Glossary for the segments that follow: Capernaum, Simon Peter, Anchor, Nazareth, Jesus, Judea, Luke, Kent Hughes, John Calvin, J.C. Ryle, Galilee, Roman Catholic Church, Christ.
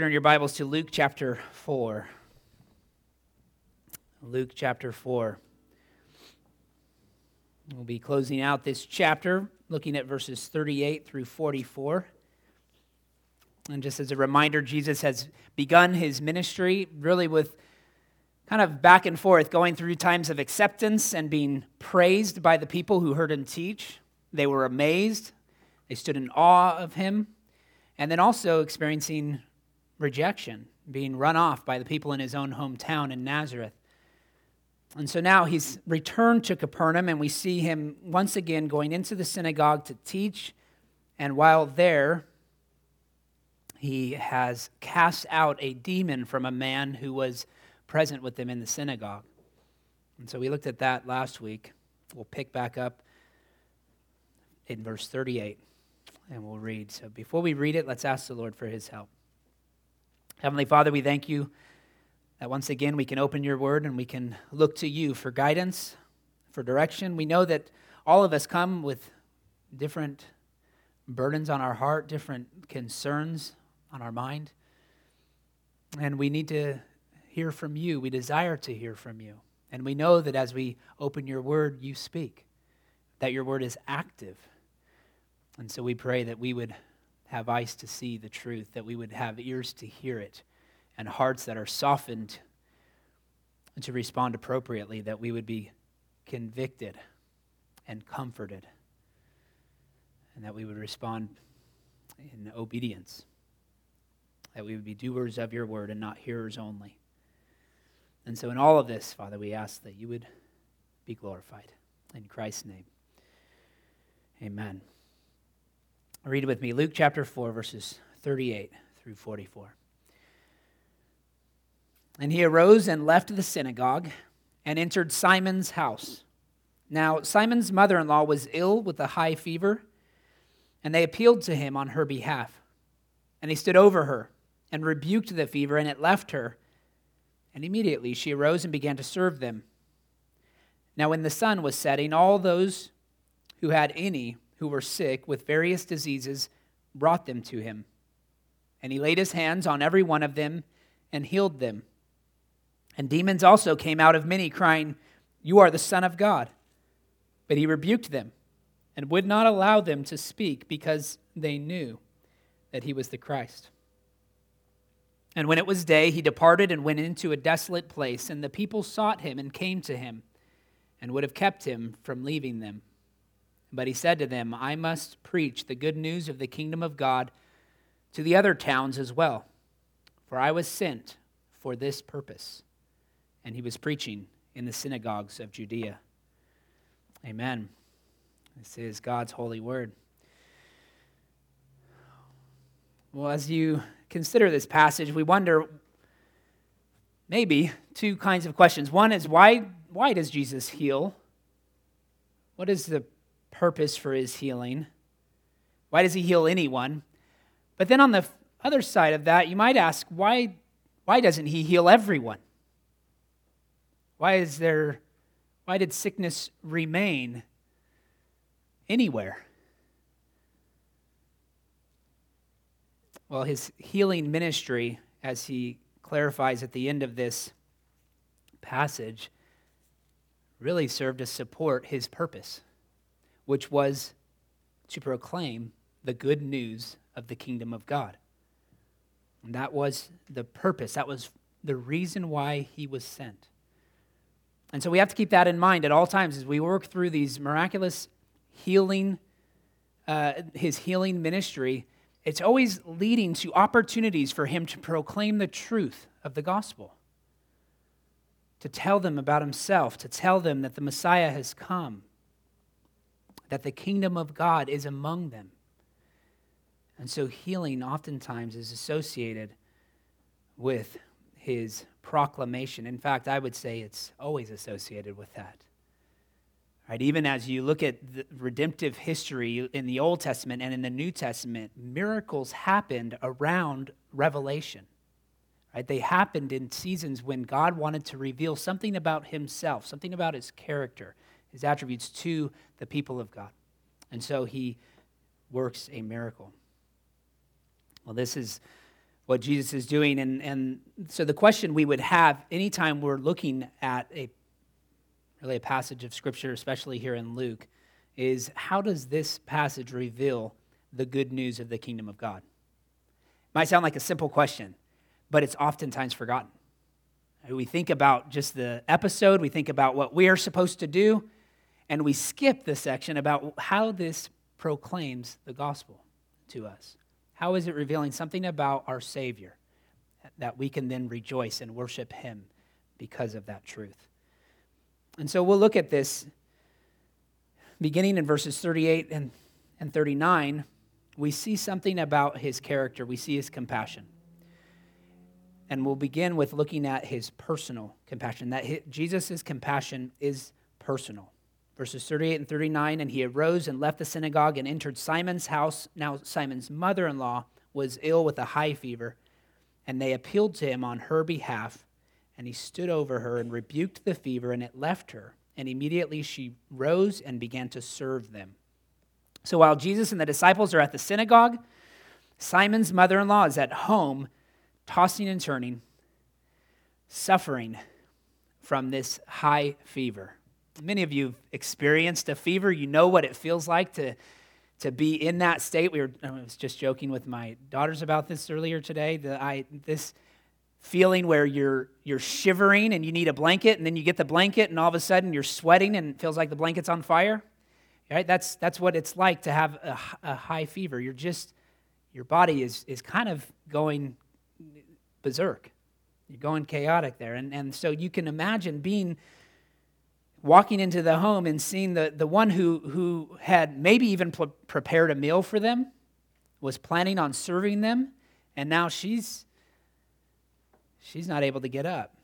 Turn your Bibles to Luke chapter 4. Luke chapter 4. We'll be closing out this chapter, looking at verses 38 through 44. And just as a reminder, Jesus has begun his ministry really with kind of back and forth, going through times of acceptance and being praised by the people who heard him teach. They were amazed. They stood in awe of him. And then also experiencing rejection, being run off by the people in his own hometown in Nazareth. And so now he's returned to Capernaum, and we see him once again going into the synagogue to teach. And while there, he has cast out a demon from a man who was present with them in the synagogue. And so we looked at that last week. We'll pick back up in verse 38, and we'll read. So before we read it, let's ask the Lord for his help. Heavenly Father, we thank you that once again we can open your word and we can look to you for guidance, for direction. We know that all of us come with different burdens on our heart, different concerns on our mind, and we need to hear from you. We desire to hear from you, and we know that as we open your word, you speak, that your word is active, and so we pray that we would have eyes to see the truth, that we would have ears to hear it, and hearts that are softened to respond appropriately, that we would be convicted and comforted, and that we would respond in obedience, that we would be doers of your word and not hearers only. And so in all of this, Father, we ask that you would be glorified. In Christ's name, amen. Read with me, Luke chapter 4, verses 38 through 44. And he arose and left the synagogue and entered Simon's house. Now Simon's mother-in-law was ill with a high fever, and they appealed to him on her behalf. And he stood over her and rebuked the fever, and it left her. And immediately she arose and began to serve them. Now when the sun was setting, all those who had any who were sick with various diseases, brought them to him. And he laid his hands on every one of them and healed them. And demons also came out of many, crying, "You are the Son of God." But he rebuked them and would not allow them to speak, because they knew that he was the Christ. And when it was day, he departed and went into a desolate place, and the people sought him and came to him, and would have kept him from leaving them. But he said to them, "I must preach the good news of the kingdom of God to the other towns as well, for I was sent for this purpose." And he was preaching in the synagogues of Judea. Amen. This is God's holy word. Well, as you consider this passage, we wonder maybe two kinds of questions. One is, why does Jesus heal? What is the purpose for his healing? Why does he heal anyone? But then on the other side of that, you might ask, why doesn't he heal everyone? Why did sickness remain anywhere? Well, his healing ministry, as he clarifies at the end of this passage, really served to support his purpose, which was to proclaim the good news of the kingdom of God. And that was the purpose. That was the reason why he was sent. And so we have to keep that in mind at all times as we work through these miraculous healing, his healing ministry. It's always leading to opportunities for him to proclaim the truth of the gospel, to tell them about himself, to tell them that the Messiah has come, that the kingdom of God is among them. And so healing oftentimes is associated with his proclamation. In fact, I would say it's always associated with that. Right? Even as you look at the redemptive history in the Old Testament and in the New Testament, miracles happened around revelation. Right? They happened in seasons when God wanted to reveal something about himself, something about his character, his attributes to the people of God. And so he works a miracle. Well, this is what Jesus is doing. And so the question we would have anytime we're looking at a passage of Scripture, especially here in Luke, is how does this passage reveal the good news of the kingdom of God? It might sound like a simple question, but it's oftentimes forgotten. We think about just the episode, we think about what we are supposed to do, and we skip the section about how this proclaims the gospel to us. How is it revealing something about our Savior that we can then rejoice and worship Him because of that truth? And so we'll look at this beginning in verses 38 and 39. We see something about His character. We see His compassion. And we'll begin with looking at His personal compassion, that Jesus' compassion is personal. Verses 38 and 39, and he arose and left the synagogue and entered Simon's house. Now Simon's mother-in-law was ill with a high fever, and they appealed to him on her behalf. And he stood over her and rebuked the fever, and it left her. And immediately she rose and began to serve them. So while Jesus and the disciples are at the synagogue, Simon's mother-in-law is at home, tossing and turning, suffering from this high fever. Many of you have experienced a fever. You know what it feels like to be in that state. I was just joking with my daughters about this earlier today, this feeling where you're shivering and you need a blanket, and then you get the blanket and all of a sudden you're sweating and it feels like the blanket's on fire. Right? That's what it's like to have a high fever. Your body is kind of going berserk. You're going chaotic there. And so you can imagine walking into the home and seeing the one who had maybe even prepared a meal for them, was planning on serving them, and now she's not able to get up.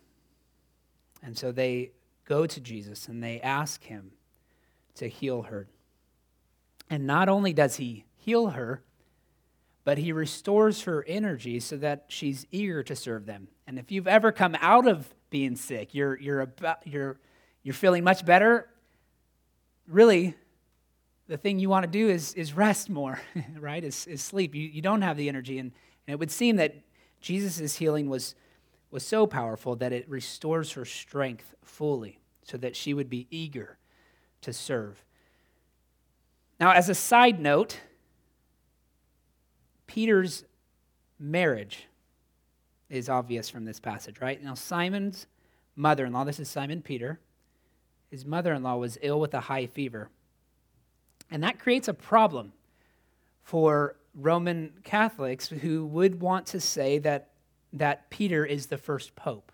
And so they go to Jesus and they ask him to heal her. And not only does he heal her, but he restores her energy so that she's eager to serve them. And if you've ever come out of being sick, you're feeling much better. Really, the thing you want to do is rest more, right? Is sleep. You don't have the energy. And it would seem that Jesus' healing was so powerful that it restores her strength fully so that she would be eager to serve. Now, as a side note, Peter's marriage is obvious from this passage, right? Now, Simon's mother-in-law, this is Simon Peter, his mother-in-law was ill with a high fever. And that creates a problem for Roman Catholics who would want to say that Peter is the first pope.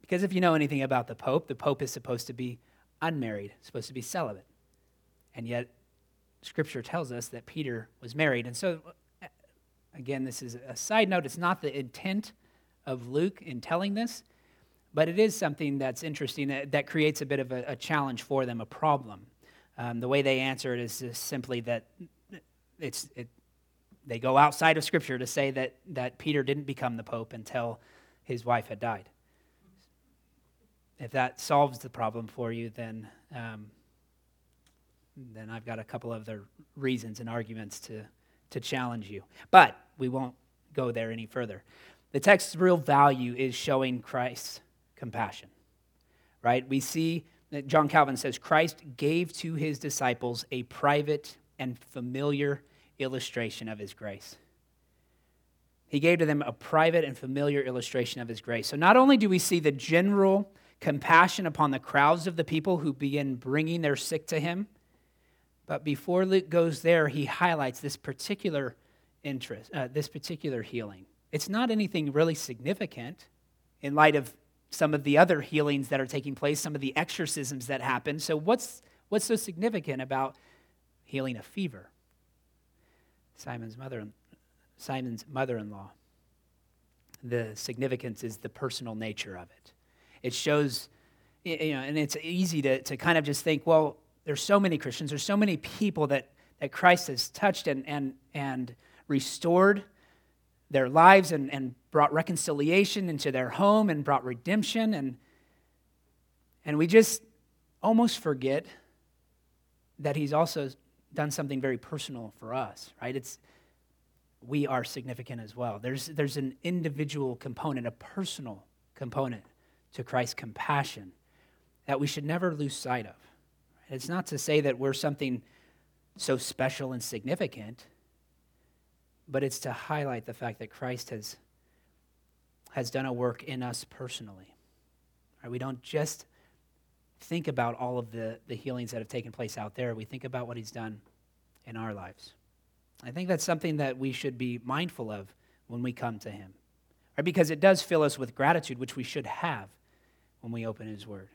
Because if you know anything about the pope is supposed to be unmarried, supposed to be celibate. And yet, Scripture tells us that Peter was married. And so, again, this is a side note. It's not the intent of Luke in telling this, but it is something that's interesting that creates a bit of a challenge for them, a problem. The way they answer it is just simply that they go outside of Scripture to say that Peter didn't become the pope until his wife had died. If that solves the problem for you, then I've got a couple other reasons and arguments to challenge you. But we won't go there any further. The text's real value is showing Christ's compassion, right? We see that John Calvin says, Christ gave to his disciples a private and familiar illustration of his grace. He gave to them a private and familiar illustration of his grace. So not only do we see the general compassion upon the crowds of the people who begin bringing their sick to him, but before Luke goes there, he highlights this particular interest, this particular healing. It's not anything really significant in light of some of the other healings that are taking place, some of the exorcisms that happen. So what's so significant about healing a fever? Simon's mother-in-law. The significance is the personal nature of it. It shows, and it's easy to kind of just think, well, there's so many Christians, there's so many people that Christ has touched and restored their lives and brought reconciliation into their home and brought redemption. And we just almost forget that he's also done something very personal for us, right? It's we are significant as well. There's an individual component, a personal component to Christ's compassion that we should never lose sight of. It's not to say that we're something so special and significant, but it's to highlight the fact that Christ has done a work in us personally. We don't just think about all of the healings that have taken place out there. We think about what he's done in our lives. I think that's something that we should be mindful of when we come to him, right? Because it does fill us with gratitude, which we should have when we open his word.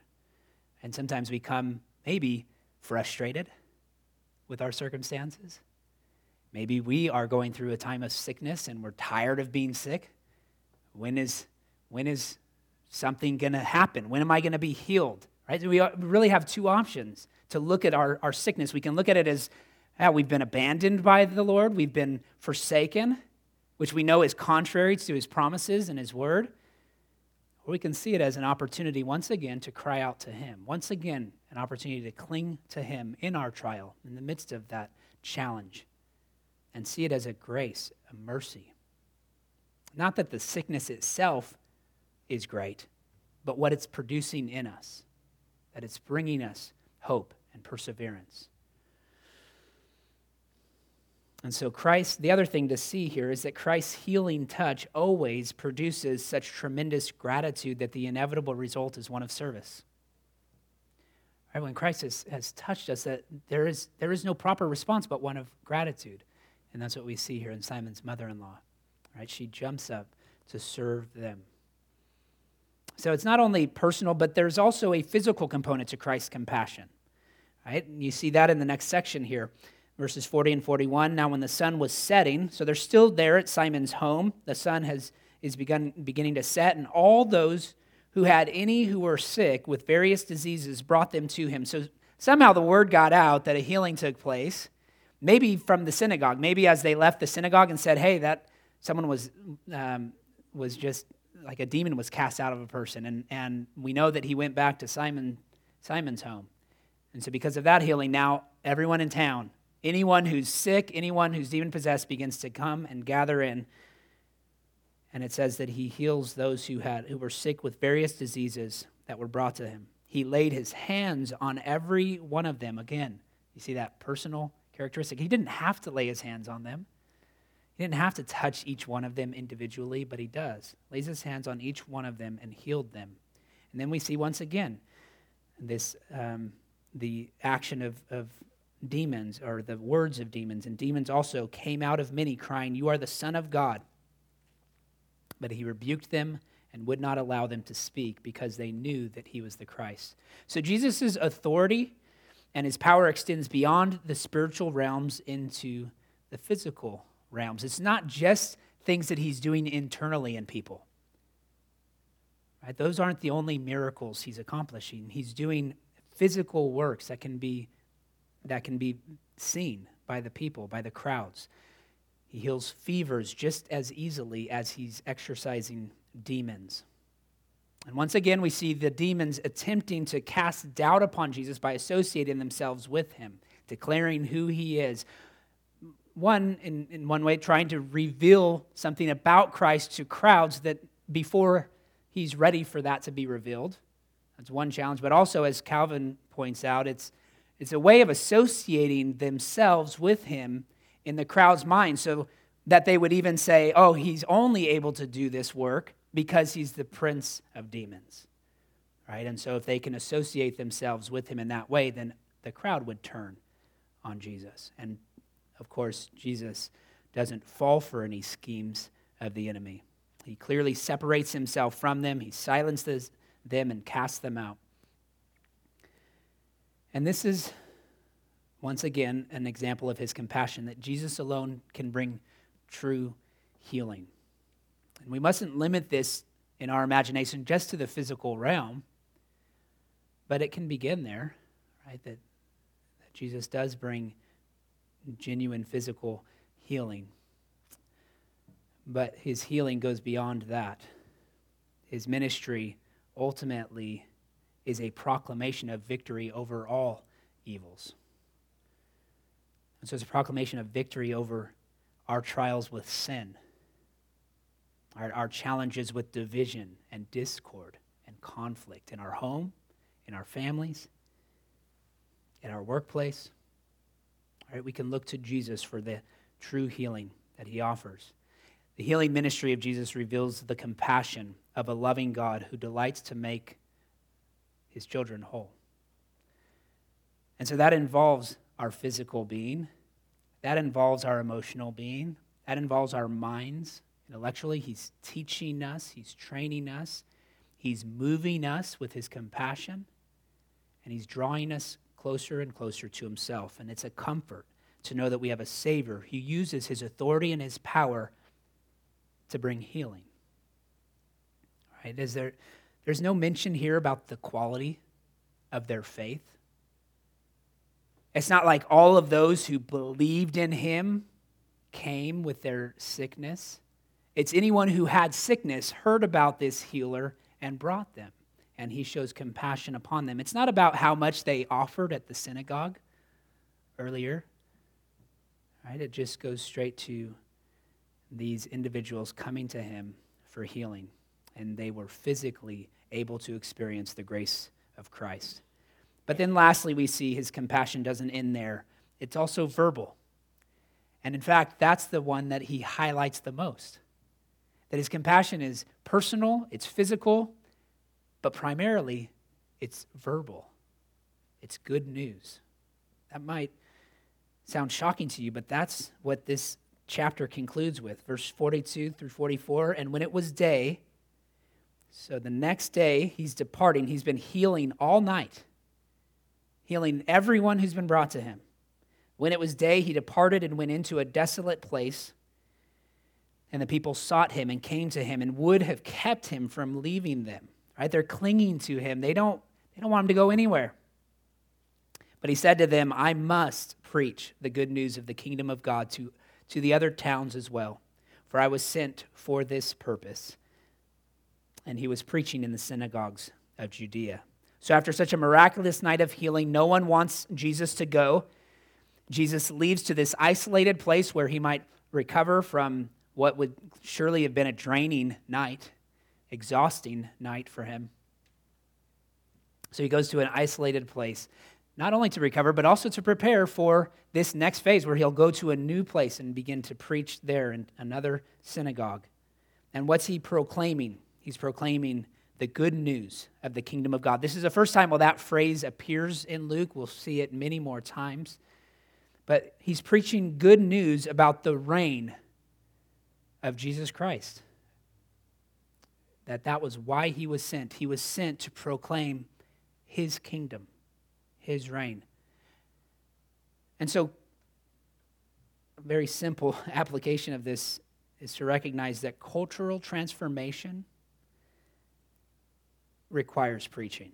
And sometimes we come maybe frustrated with our circumstances. Maybe we are going through a time of sickness and we're tired of being sick. When is something going to happen? When am I going to be healed? Right? We really have two options to look at our sickness. We can look at it as, we've been abandoned by the Lord. We've been forsaken, which we know is contrary to his promises and his word. Or we can see it as an opportunity once again to cry out to him. Once again, an opportunity to cling to him in our trial, in the midst of that challenge, and see it as a grace, a mercy. Not that the sickness itself is great, but what it's producing in us, that it's bringing us hope and perseverance. And so Christ, the other thing to see here is that Christ's healing touch always produces such tremendous gratitude that the inevitable result is one of service. Right? When Christ has touched us, that there is no proper response but one of gratitude. And that's what we see here in Simon's mother-in-law. Right? She jumps up to serve them. So it's not only personal, but there's also a physical component to Christ's compassion. Right? And you see that in the next section here. Verses 40 and 41, now when the sun was setting, so they're still there at Simon's home. The sun is beginning to set, and all those who had any who were sick with various diseases brought them to him. So somehow the word got out that a healing took place, maybe from the synagogue, maybe as they left the synagogue and said, hey, that someone was just like a demon was cast out of a person, and we know that he went back to Simon's home. And so because of that healing, now everyone in town, anyone who's sick, anyone who's demon-possessed begins to come and gather in. And it says that he heals those who were sick with various diseases that were brought to him. He laid his hands on every one of them. Again, you see that personal characteristic. He didn't have to lay his hands on them. He didn't have to touch each one of them individually, but he does. Lays his hands on each one of them and healed them. And then we see once again this the action of demons, or the words of demons, and demons also came out of many, crying, "You are the Son of God." But he rebuked them and would not allow them to speak, because they knew that he was the Christ. So Jesus' authority and his power extends beyond the spiritual realms into the physical realms. It's not just things that he's doing internally in people. Right? Those aren't the only miracles he's accomplishing. He's doing physical works that can be seen by the people, by the crowds. He heals fevers just as easily as he's exorcising demons. And once again, we see the demons attempting to cast doubt upon Jesus by associating themselves with him, declaring who he is. One, in one way, trying to reveal something about Christ to crowds that before he's ready for that to be revealed. That's one challenge. But also, as Calvin points out, it's a way of associating themselves with him in the crowd's mind, so that they would even say, oh, he's only able to do this work because he's the prince of demons, right? And so if they can associate themselves with him in that way, then the crowd would turn on Jesus. And of course, Jesus doesn't fall for any schemes of the enemy. He clearly separates himself from them. He silences them and casts them out. And this is, once again, an example of his compassion, that Jesus alone can bring true healing. And we mustn't limit this in our imagination just to the physical realm, but it can begin there, right? That Jesus does bring genuine physical healing. But his healing goes beyond that. His ministry ultimately is a proclamation of victory over all evils. And so it's a proclamation of victory over our trials with sin, our challenges with division and discord and conflict in our home, in our families, in our workplace. All right, we can look to Jesus for the true healing that he offers. The healing ministry of Jesus reveals the compassion of a loving God who delights to make his children whole. And so that involves our physical being. That involves our emotional being. That involves our minds. Intellectually, he's teaching us. He's training us. He's moving us with his compassion. And he's drawing us closer and closer to himself. And it's a comfort to know that we have a Savior who uses his authority and his power to bring healing. All right, there's no mention here about the quality of their faith. It's not like all of those who believed in him came with their sickness. It's anyone who had sickness heard about this healer and brought them, and he shows compassion upon them. It's not about how much they offered at the synagogue earlier. Right? It just goes straight to these individuals coming to him for healing, and they were physically able to experience the grace of Christ. But then lastly, we see his compassion doesn't end there. It's also verbal. And in fact, that's the one that he highlights the most. That his compassion is personal, it's physical, but primarily it's verbal. It's good news. That might sound shocking to you, but that's what this chapter concludes with. Verse 42 through 44, and when it was day, so the next day he's departing. He's been healing all night, healing everyone who's been brought to him. When it was day, he departed and went into a desolate place, and the people sought him and came to him and would have kept him from leaving them. Right? They're clinging to him. They don't want him to go anywhere. But he said to them, I must preach the good news of the kingdom of God to the other towns as well, for I was sent for this purpose. And he was preaching in the synagogues of Judea. So after such a miraculous night of healing, no one wants Jesus to go. Jesus leaves to this isolated place where he might recover from what would surely have been a draining night, exhausting night for him. So he goes to an isolated place, not only to recover, but also to prepare for this next phase where he'll go to a new place and begin to preach there in another synagogue. And what's he proclaiming? He's proclaiming the good news of the kingdom of God. This is the first time where that phrase appears in Luke. We'll see it many more times. But he's preaching good news about the reign of Jesus Christ. That was why he was sent. He was sent to proclaim his kingdom, his reign. And so, a very simple application of this is to recognize that cultural transformation requires preaching.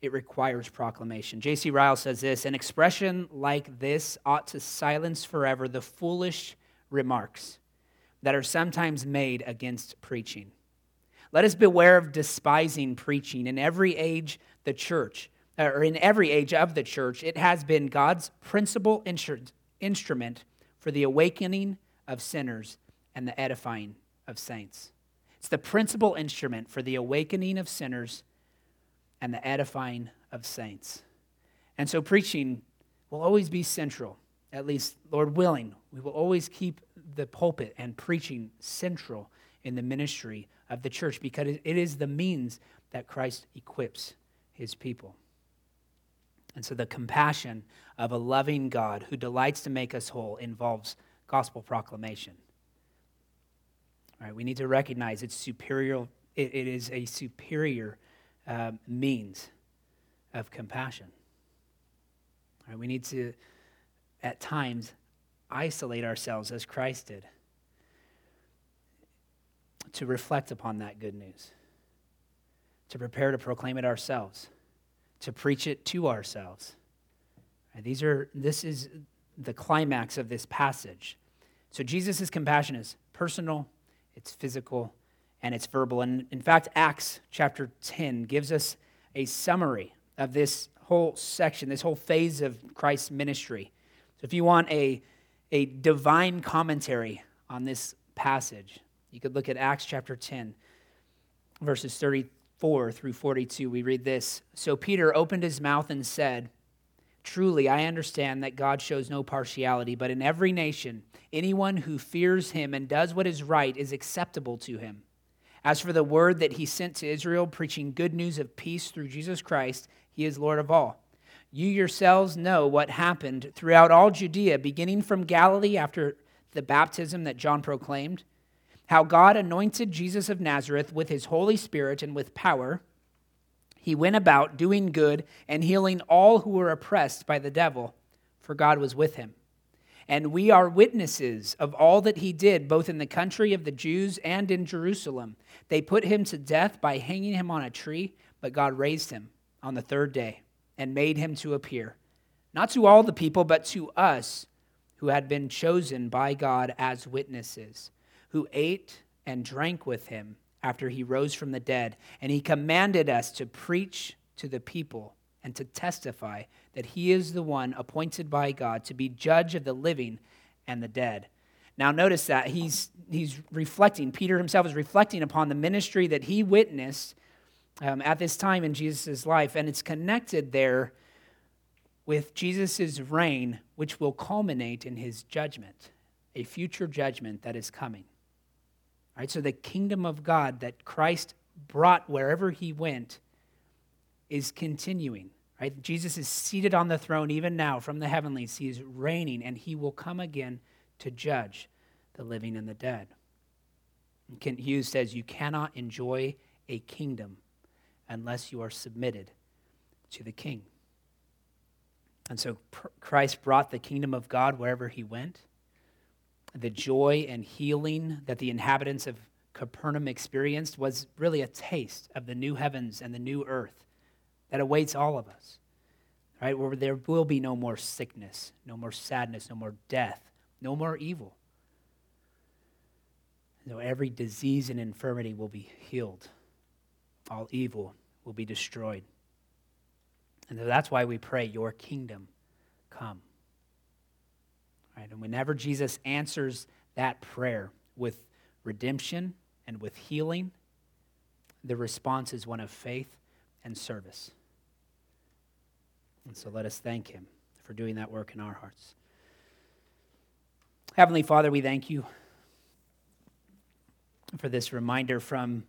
It requires proclamation. J.C. Ryle says this, an expression like this ought to silence forever the foolish remarks that are sometimes made against preaching. Let us beware of despising preaching. In every age of the church, it has been God's principal instrument for the awakening of sinners and the edifying of saints. It's the principal instrument for the awakening of sinners and the edifying of saints. And so preaching will always be central, at least, Lord willing. We will always keep the pulpit and preaching central in the ministry of the church because it is the means that Christ equips his people. And so the compassion of a loving God who delights to make us whole involves gospel proclamation. All right, we need to recognize it's superior. It is a superior means of compassion. All right, we need to, at times, isolate ourselves as Christ did to reflect upon that good news, to prepare to proclaim it ourselves, to preach it to ourselves. All right, this is the climax of this passage. So Jesus' compassion is personal, it's physical, and it's verbal. And in fact, Acts chapter 10 gives us a summary of this whole section, this whole phase of Christ's ministry. So if you want a a divine commentary on this passage. You could look at Acts chapter 10, verses 34 through 42. We read this. So Peter opened his mouth and said, "Truly, I understand that God shows no partiality, but in every nation, anyone who fears him and does what is right is acceptable to him. As for the word that he sent to Israel, preaching good news of peace through Jesus Christ, he is Lord of all. You yourselves know what happened throughout all Judea, beginning from Galilee after the baptism that John proclaimed, how God anointed Jesus of Nazareth with his Holy Spirit and with power. He went about doing good and healing all who were oppressed by the devil, for God was with him. And we are witnesses of all that he did, both in the country of the Jews and in Jerusalem. They put him to death by hanging him on a tree, but God raised him on the third day and made him to appear, not to all the people, but to us who had been chosen by God as witnesses, who ate and drank with him after he rose from the dead. And he commanded us to preach to the people and to testify that he is the one appointed by God to be judge of the living and the dead." Now notice that he's reflecting, Peter himself is reflecting upon the ministry that he witnessed at this time in Jesus' life, and it's connected there with Jesus' reign, which will culminate in his judgment, a future judgment that is coming. All right, so the kingdom of God that Christ brought wherever he went is continuing. Right? Jesus is seated on the throne even now from the heavenlies. He is reigning, and he will come again to judge the living and the dead. And Kent Hughes says, "You cannot enjoy a kingdom unless you are submitted to the king." And so Christ brought the kingdom of God wherever he went. The joy and healing that the inhabitants of Capernaum experienced was really a taste of the new heavens and the new earth that awaits all of us, right? Where there will be no more sickness, no more sadness, no more death, no more evil. So every disease and infirmity will be healed. All evil will be destroyed. And so that's why we pray, "Your kingdom come." Right? And whenever Jesus answers that prayer with redemption and with healing, the response is one of faith and service. And so let us thank him for doing that work in our hearts. Heavenly Father, we thank you for this reminder from